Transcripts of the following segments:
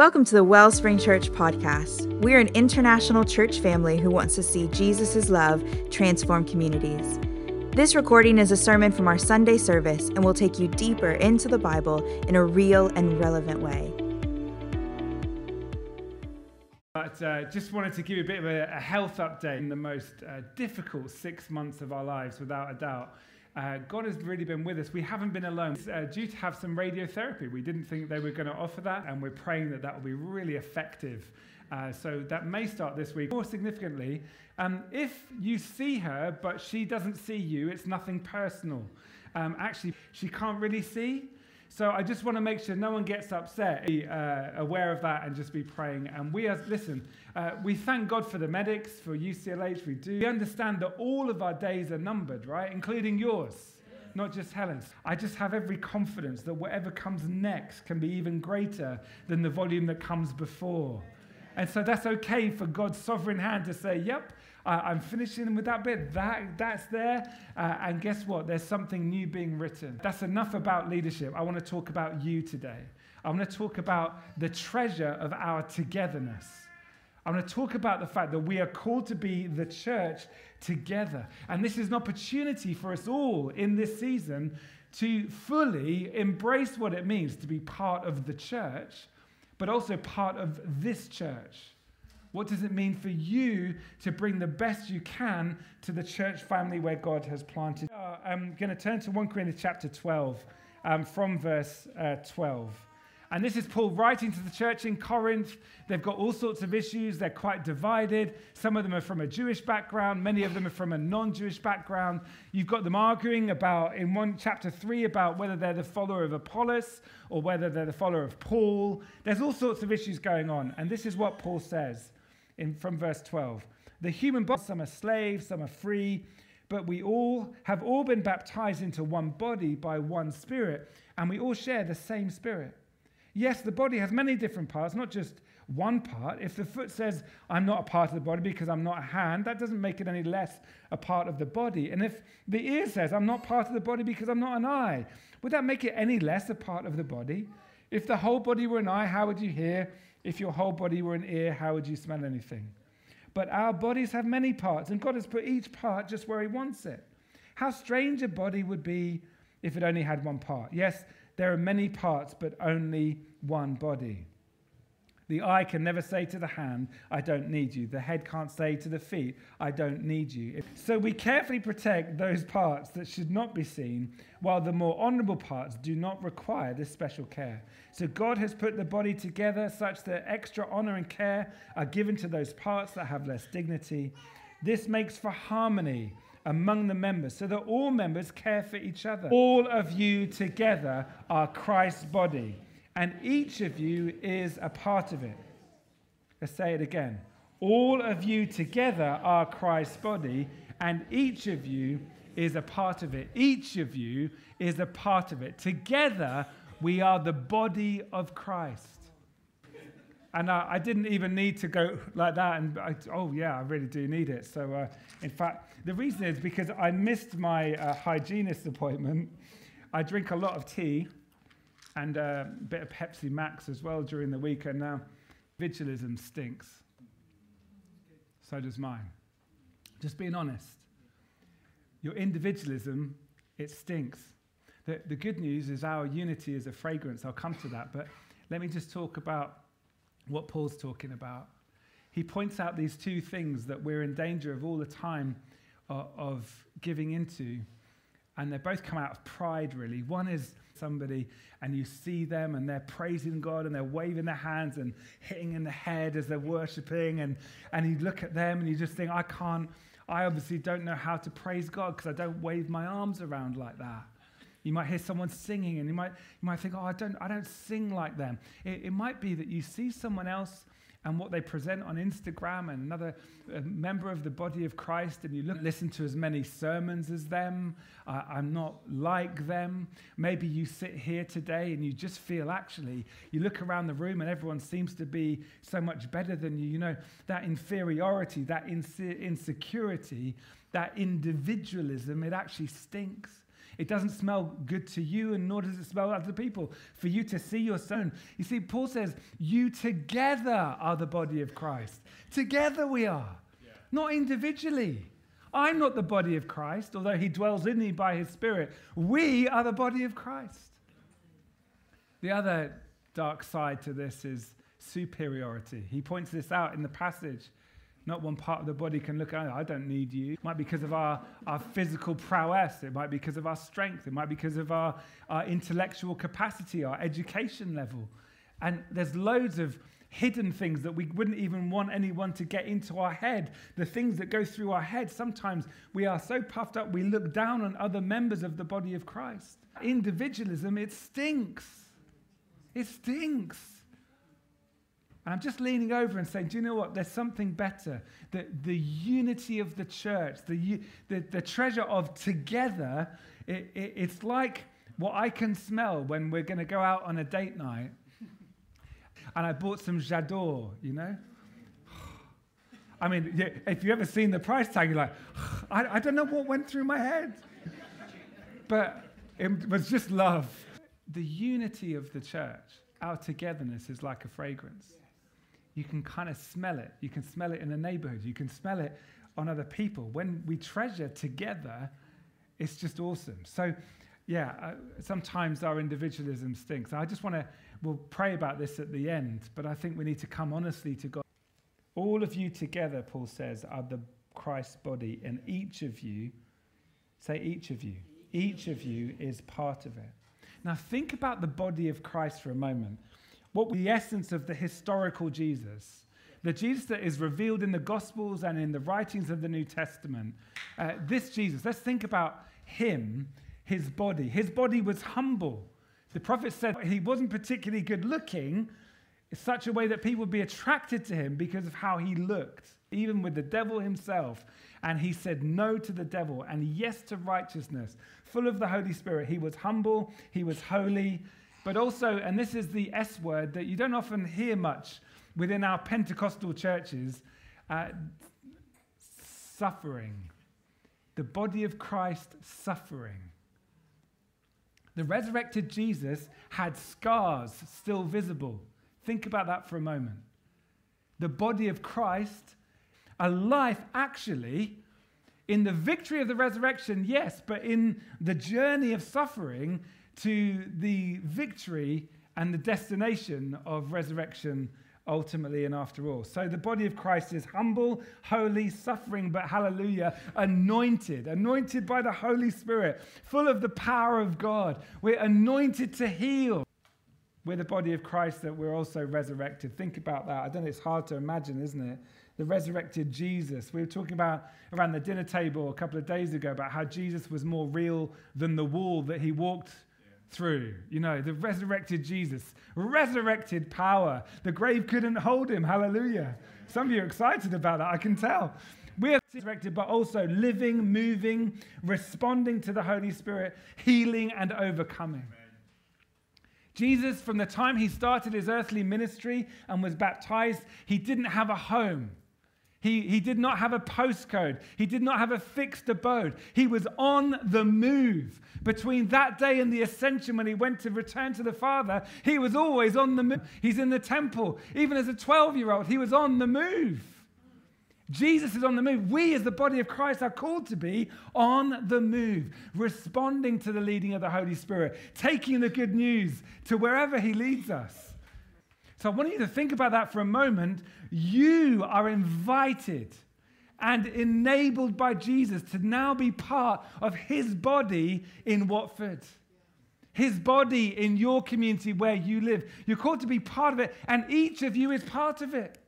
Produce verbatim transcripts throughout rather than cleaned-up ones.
Welcome to the Wellspring Church podcast. We're an international church family who wants to see Jesus' love transform communities. This recording is a sermon from our Sunday service and will take you deeper into the Bible in a real and relevant way. But uh, just wanted to give you a bit of a, a health update in the most uh, difficult six months of our lives, without a doubt. Uh, God has really been with us. We haven't been alone. It's uh, due to have some radiotherapy. We didn't think they were going to offer that, and we're praying that that will be really effective. Uh, so that may start this week. More significantly, um, if you see her, but she doesn't see you, it's nothing personal. Um, actually, she can't really see. So I just want to make sure no one gets upset. Be uh, aware of that and just be praying. And we, as listen, uh, we thank God for the medics, for U C L A. We do. We understand that all of our days are numbered, right? Including yours, not just Helen's. I just have every confidence that whatever comes next can be even greater than the volume that comes before. And so that's okay for God's sovereign hand to say, yep, uh, I'm finishing with that bit. That that's there. Uh, and guess what? There's something new being written. That's enough about leadership. I want to talk about you today. I want to talk about the treasure of our togetherness. I want to talk about the fact that we are called to be the church together. And this is an opportunity for us all in this season to fully embrace what it means to be part of the church, but also part of this church. What does it mean for you to bring the best you can to the church family where God has planted? I'm going to turn to First Corinthians chapter twelve, um, from verse uh, twelve. And this is Paul writing to the church in Corinth. They've got all sorts of issues. They're quite divided. Some of them are from a Jewish background. Many of them are from a non-Jewish background. You've got them arguing about, in one chapter three, about whether they're the follower of Apollos or whether they're the follower of Paul. There's all sorts of issues going on. And this is what Paul says in from verse twelve. The human body, some are slaves, some are free, but we all have all been baptized into one body by one Spirit, and we all share the same Spirit. Yes, the body has many different parts, not just one part. If the foot says, I'm not a part of the body because I'm not a hand, that doesn't make it any less a part of the body. And if the ear says, I'm not part of the body because I'm not an eye, would that make it any less a part of the body? If the whole body were an eye, how would you hear? If your whole body were an ear, how would you smell anything? But our bodies have many parts, and God has put each part just where he wants it. How strange a body would be if it only had one part. Yes, there are many parts, but only one body. The eye can never say to the hand, I don't need you. The head can't say to the feet, I don't need you. So we carefully protect those parts that should not be seen, while the more honorable parts do not require this special care. So God has put the body together such that extra honor and care are given to those parts that have less dignity. This makes for harmony among the members, so that all members care for each other. All of you together are Christ's body, and each of you is a part of it. Let's say it again. All of you together are Christ's body, and each of you is a part of it. Each of you is a part of it. Together, we are the body of Christ. And I, I didn't even need to go like that. And I, oh, yeah, I really do need it. So, uh, in fact, the reason is because I missed my uh, hygienist appointment. I drink a lot of tea and uh, a bit of Pepsi Max as well during the week. And now vigilism stinks. So does mine. Just being honest. Your individualism, it stinks. The, the good news is our unity is a fragrance. I'll come to that. But let me just talk about what Paul's talking about. He points out these two things that we're in danger of all the time uh, of giving into, and they both come out of pride, really. One is somebody, and you see them, and they're praising God, and they're waving their hands and hitting in the head as they're worshiping, and, and you look at them, and you just think, I can't, I obviously don't know how to praise God because I don't wave my arms around like that. You might hear someone singing, and you might you might think, oh, I don't I don't sing like them. It, it might be that you see someone else and what they present on Instagram and another uh, member of the body of Christ, and you look, listen to as many sermons as them. Uh, I'm not like them. Maybe you sit here today and you just feel, actually, you look around the room and everyone seems to be so much better than you. You know, that inferiority, that inse- insecurity, that individualism, it actually stinks. It doesn't smell good to you, and nor does it smell other people. For you to see your stone. You see, Paul says, you together are the body of Christ. Together we are, yeah. Not individually. I'm not the body of Christ, although he dwells in me by his Spirit. We are the body of Christ. The other dark side to this is superiority. He points this out in the passage. Not one part of the body can look, oh, I don't need you. It might be because of our, our physical prowess. It might be because of our strength. It might be because of our, our intellectual capacity, our education level. And there's loads of hidden things that we wouldn't even want anyone to get into our head. The things that go through our head, sometimes we are so puffed up, we look down on other members of the body of Christ. Individualism, it stinks. It stinks. And I'm just leaning over and saying, do you know what? There's something better. The, the unity of the church, the, the, the treasure of together, it, it, it's like what I can smell when we're going to go out on a date night. And I bought some J'adore, you know? I mean, if you've ever seen the price tag, you're like, I, I don't know what went through my head. But it was just love. The unity of the church, our togetherness is like a fragrance. You can kind of smell it. You can smell it in a neighborhood. You can smell it on other people. When we treasure together, it's just awesome. So, yeah, uh, sometimes our individualism stinks. I just want to, we'll pray about this at the end, but I think we need to come honestly to God. All of you together, Paul says, are the Christ's body, and each of you, say each of you, each of you is part of it. Now think about the body of Christ for a moment. What was the essence of the historical Jesus? The Jesus that is revealed in the Gospels and in the writings of the New Testament. Uh, this Jesus, let's think about him, his body. His body was humble. The prophet said he wasn't particularly good looking in such a way that people would be attracted to him because of how he looked, even with the devil himself. And he said no to the devil and yes to righteousness, full of the Holy Spirit. He was humble, he was holy, but also, and this is the S word that you don't often hear much within our Pentecostal churches, uh, suffering. The body of Christ suffering. The resurrected Jesus had scars still visible. Think about that for a moment. The body of Christ, a life actually, in the victory of the resurrection, yes, but in the journey of suffering to the victory and the destination of resurrection ultimately and after all. So the body of Christ is humble, holy, suffering, but hallelujah, anointed, anointed by the Holy Spirit, full of the power of God. We're anointed to heal. We're the body of Christ that we're also resurrected. Think about that. I don't know, it's hard to imagine, isn't it? The resurrected Jesus. We were talking about around the dinner table a couple of days ago about how Jesus was more real than the wall that he walked through, you know, the resurrected Jesus, resurrected power. The grave couldn't hold him. Hallelujah. Some of you are excited about that, I can tell. We are resurrected, but also living, moving, responding to the Holy Spirit, healing and overcoming. Amen. Jesus, from the time he started his earthly ministry and was baptized, he didn't have a home. He, he did not have a postcode. He did not have a fixed abode. He was on the move. Between that day and the ascension when he went to return to the Father, he was always on the move. He's in the temple. Even as a twelve-year-old, he was on the move. Jesus is on the move. We as the body of Christ are called to be on the move, responding to the leading of the Holy Spirit, taking the good news to wherever he leads us. So I want you to think about that for a moment. You are invited and enabled by Jesus to now be part of his body in Watford, his body in your community where you live. You're called to be part of it, and each of you is part of it.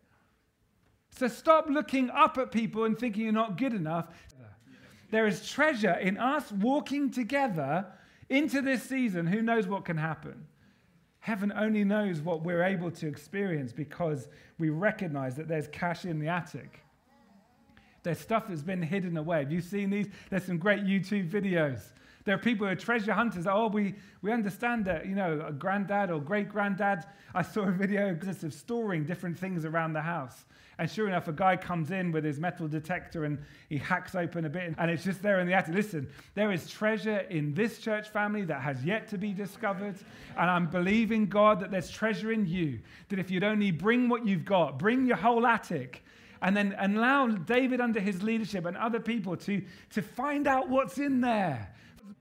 So stop looking up at people and thinking you're not good enough. There is treasure in us walking together into this season. Who knows what can happen? Heaven only knows what we're able to experience because we recognize that there's cash in the attic. There's stuff that's been hidden away. Have you seen these? There's some great YouTube videos There are people who are treasure hunters. Oh, we, we understand that, you know, a granddad or great-granddad, I saw a video of storing different things around the house. And sure enough, a guy comes in with his metal detector and he hacks open a bit and it's just there in the attic. Listen, there is treasure in this church family that has yet to be discovered. And I'm believing God that there's treasure in you, that if you'd only bring what you've got, bring your whole attic, and then allow David under his leadership and other people to, to find out what's in there.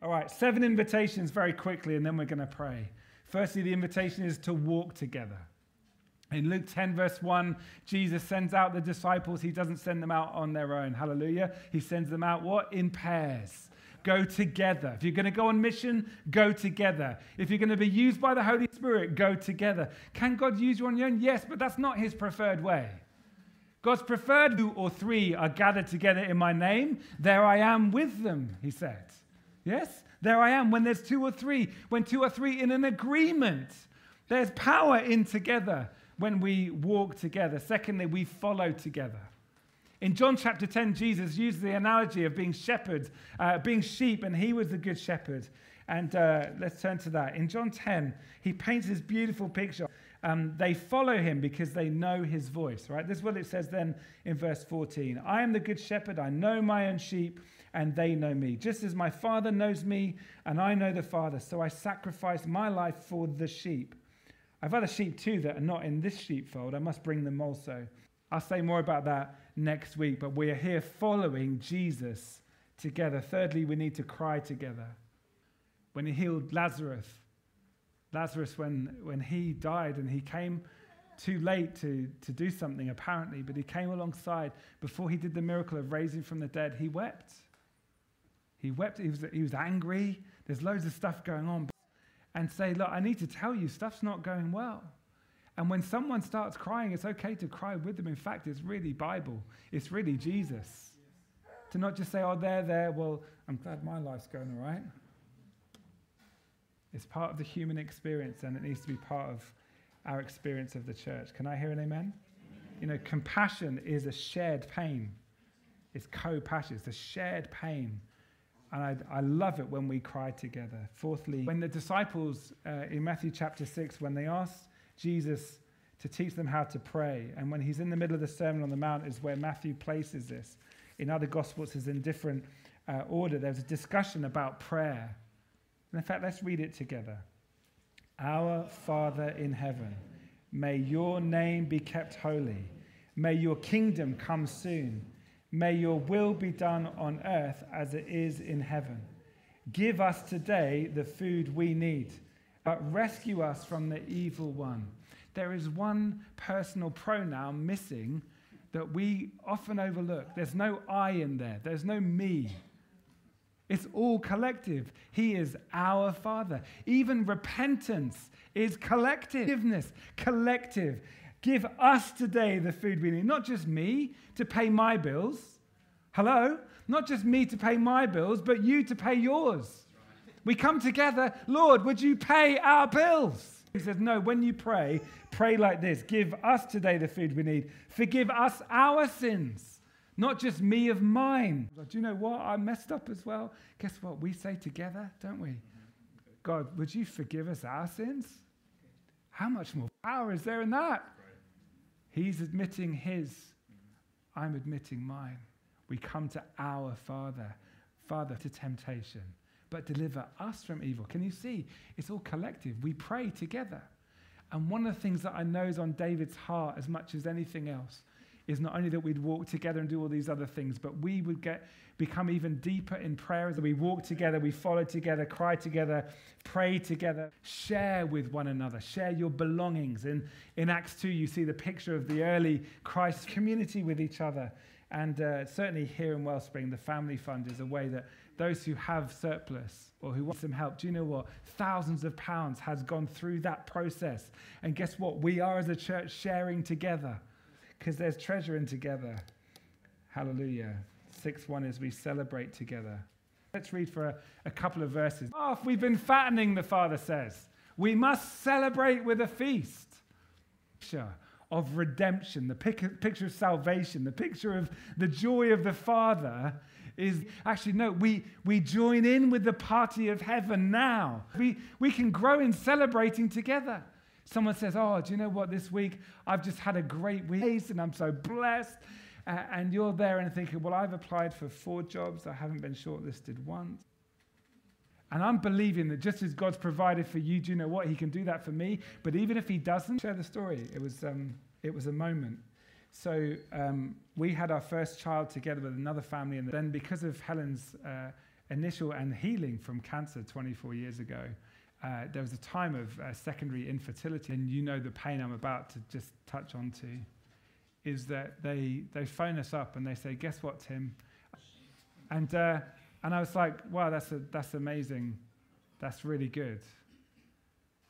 All right, seven invitations very quickly, and then we're going to pray. Firstly, the invitation is to walk together. In Luke ten, verse one, Jesus sends out the disciples. He doesn't send them out on their own. Hallelujah. He sends them out, what? In pairs. Go together. If you're going to go on mission, go together. If you're going to be used by the Holy Spirit, go together. Can God use you on your own? Yes, but that's not his preferred way. God's preferred, two or three are gathered together in my name. There I am with them, he said. Yes, there I am when there's two or three. When two or three in an agreement, there's power in together when we walk together. Secondly, we follow together. In John chapter ten, Jesus used the analogy of being shepherds, uh, being sheep, and he was the good shepherd. And uh, let's turn to that. In John ten, he paints this beautiful picture. Um, they follow him because they know his voice, right? This is what it says then in verse fourteen. I am the good shepherd. I know my own sheep, and they know me. Just as my Father knows me, and I know the Father, so I sacrifice my life for the sheep. I've other sheep too that are not in this sheepfold. I must bring them also. I'll say more about that next week, but we are here following Jesus together. Thirdly, we need to cry together. When he healed Lazarus, Lazarus, when, when he died and he came too late to, to do something apparently, but he came alongside. Before he did the miracle of raising from the dead, he wept. He wept. He was, he was angry. There's loads of stuff going on. And say, look, I need to tell you, stuff's not going well. And when someone starts crying, it's okay to cry with them. In fact, it's really Bible. It's really Jesus. To not just say, oh, there, there, well, I'm glad my life's going all right. It's part of the human experience, and it needs to be part of our experience of the church. Can I hear an amen? Amen. You know, compassion is a shared pain. It's co-passion. It's a shared pain. And I, I love it when we cry together. Fourthly, when the disciples uh, in Matthew chapter six, when they asked Jesus to teach them how to pray, and when he's in the middle of the Sermon on the Mount is where Matthew places this. In other Gospels, it's in different uh, order. There's a discussion about prayer. In fact, let's read it together. Our Father in heaven, may your name be kept holy. May your kingdom come soon. May your will be done on earth as it is in heaven. Give us today the food we need, but rescue us from the evil one. There is one personal pronoun missing that we often overlook. There's no I in there. There's no me. It's all collective. He is our Father. Even repentance is collective. Forgiveness, collective. Give us today the food we need. Not just me to pay my bills. Hello? Not just me to pay my bills, but you to pay yours. We come together. Lord, would you pay our bills? He says, no, when you pray, pray like this. Give us today the food we need. Forgive us our sins. Not just me of mine. Do you know what? I messed up as well. Guess what? We say together, don't we? God, would you forgive us our sins? How much more power is there in that? He's admitting his. I'm admitting mine. We come to our Father. Father, to temptation, but deliver us from evil. Can you see? It's all collective. We pray together. And one of the things that I know is on David's heart as much as anything else is not only that we'd walk together and do all these other things, but we would get become even deeper in prayer as we walk together, we follow together, cry together, pray together, share with one another, share your belongings. In, in Acts two, you see the picture of the early Christ community with each other. And uh, certainly here in Wellspring, the Family Fund is a way that those who have surplus or who want some help, do you know what? Thousands of pounds has gone through that process. And guess what? We are as a church sharing together, because there's treasure in together. Hallelujah. Sixth one is we celebrate together. Let's read for a, a couple of verses. Oh, we've been fattening, the Father says. We must celebrate with a feast. Sure. of redemption, the picture of salvation, the picture of the joy of the Father is actually, no, we, we join in with the party of heaven now. We, we can grow in celebrating together. Someone says, oh, do you know what, this week I've just had a great week and I'm so blessed. Uh, and you're there and thinking, well, I've applied for four jobs. I haven't been shortlisted once. And I'm believing that just as God's provided for you, do you know what? He can do that for me. But even if he doesn't, share the story. It was um, it was a moment. So um, we had our first child together with another family. And then because of Helen's uh, initial and healing from cancer twenty-four years ago, uh, there was a time of uh, secondary infertility. And you know the pain I'm about to just touch on to is that they, they phone us up and they say, guess what, Tim? And... Uh, And I was like, wow, that's a, that's amazing. That's really good.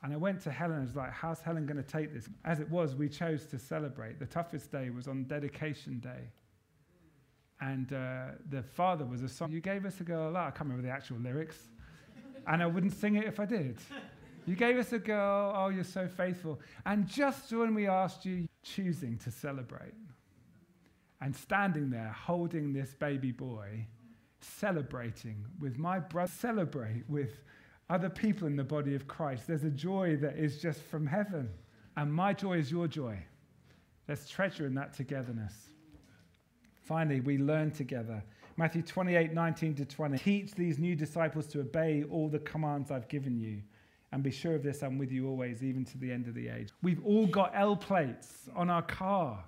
And I went to Helen and was like, how's Helen going to take this? As it was, we chose to celebrate. The toughest day was on Dedication Day. And uh, the father was a song. You gave us a girl a lot. I can't remember the actual lyrics. And I wouldn't sing it if I did. You gave us a girl. Oh, you're so faithful. And just when we asked you, choosing to celebrate. And standing there holding this baby boy, celebrating with my brother, celebrate with other people in the body of Christ. There's a joy that is just from heaven. And my joy is your joy. Let's treasure in that togetherness. Finally, we learn together. Matthew twenty-eight, nineteen to twenty. Teach these new disciples to obey all the commands I've given you. And be sure of this, I'm with you always, even to the end of the age. We've all got L plates on our car.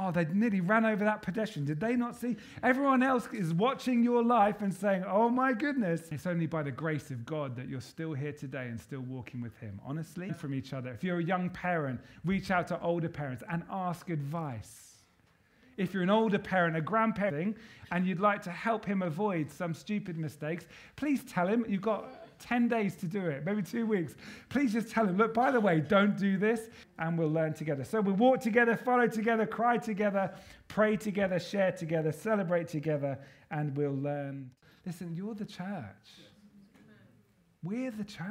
Oh, they nearly ran over that pedestrian. Did they not see? Everyone else is watching your life and saying, oh my goodness. It's only by the grace of God that you're still here today and still walking with him. Honestly, from each other. If you're a young parent, reach out to older parents and ask advice. If you're an older parent, a grandparent, and you'd like to help him avoid some stupid mistakes, please tell him you've got ten days to do it, maybe two weeks. Please just tell him, look, by the way, don't do this, and we'll learn together. So we walk together, follow together, cry together, pray together, share together, celebrate together, and we'll learn. Listen, you're the church. We're the church.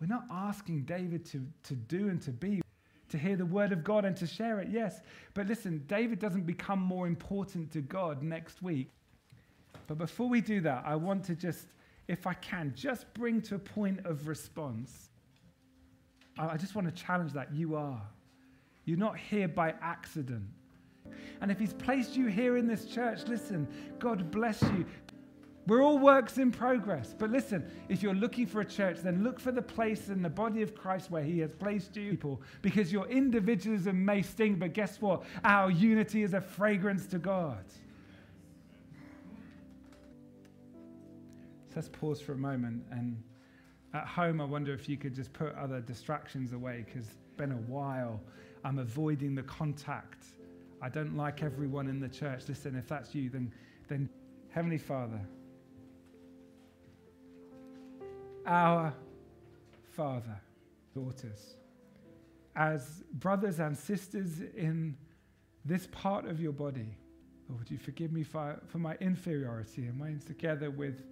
We're not asking David to, to do and to be, to hear the word of God and to share it, yes. But listen, David doesn't become more important to God next week. But before we do that, I want to just, if I can, just bring to a point of response. I just want to challenge that. You are. You're not here by accident. And if he's placed you here in this church, listen, God bless you. We're all works in progress. But listen, if you're looking for a church, then look for the place in the body of Christ where he has placed you. People, because your individualism may sting, but guess what? Our unity is a fragrance to God. Let's pause for a moment, and at home I wonder if you could just put other distractions away, because it's been a while. I'm avoiding the contact. I don't like everyone in the church. Listen, if that's you, then, then Heavenly Father, our Father, daughters, as brothers and sisters in this part of your body, Lord, you forgive me for, for my inferiority and mine together with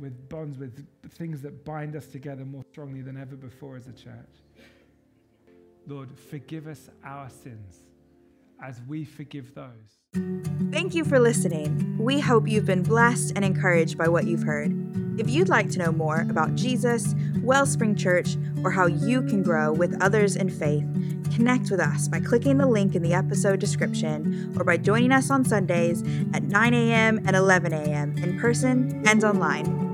with bonds, with things that bind us together more strongly than ever before as a church. Lord, forgive us our sins as we forgive those. Thank you for listening. We hope you've been blessed and encouraged by what you've heard. If you'd like to know more about Jesus, Wellspring Church, or how you can grow with others in faith, connect with us by clicking the link in the episode description or by joining us on Sundays at nine a.m. and eleven a.m. in person and online.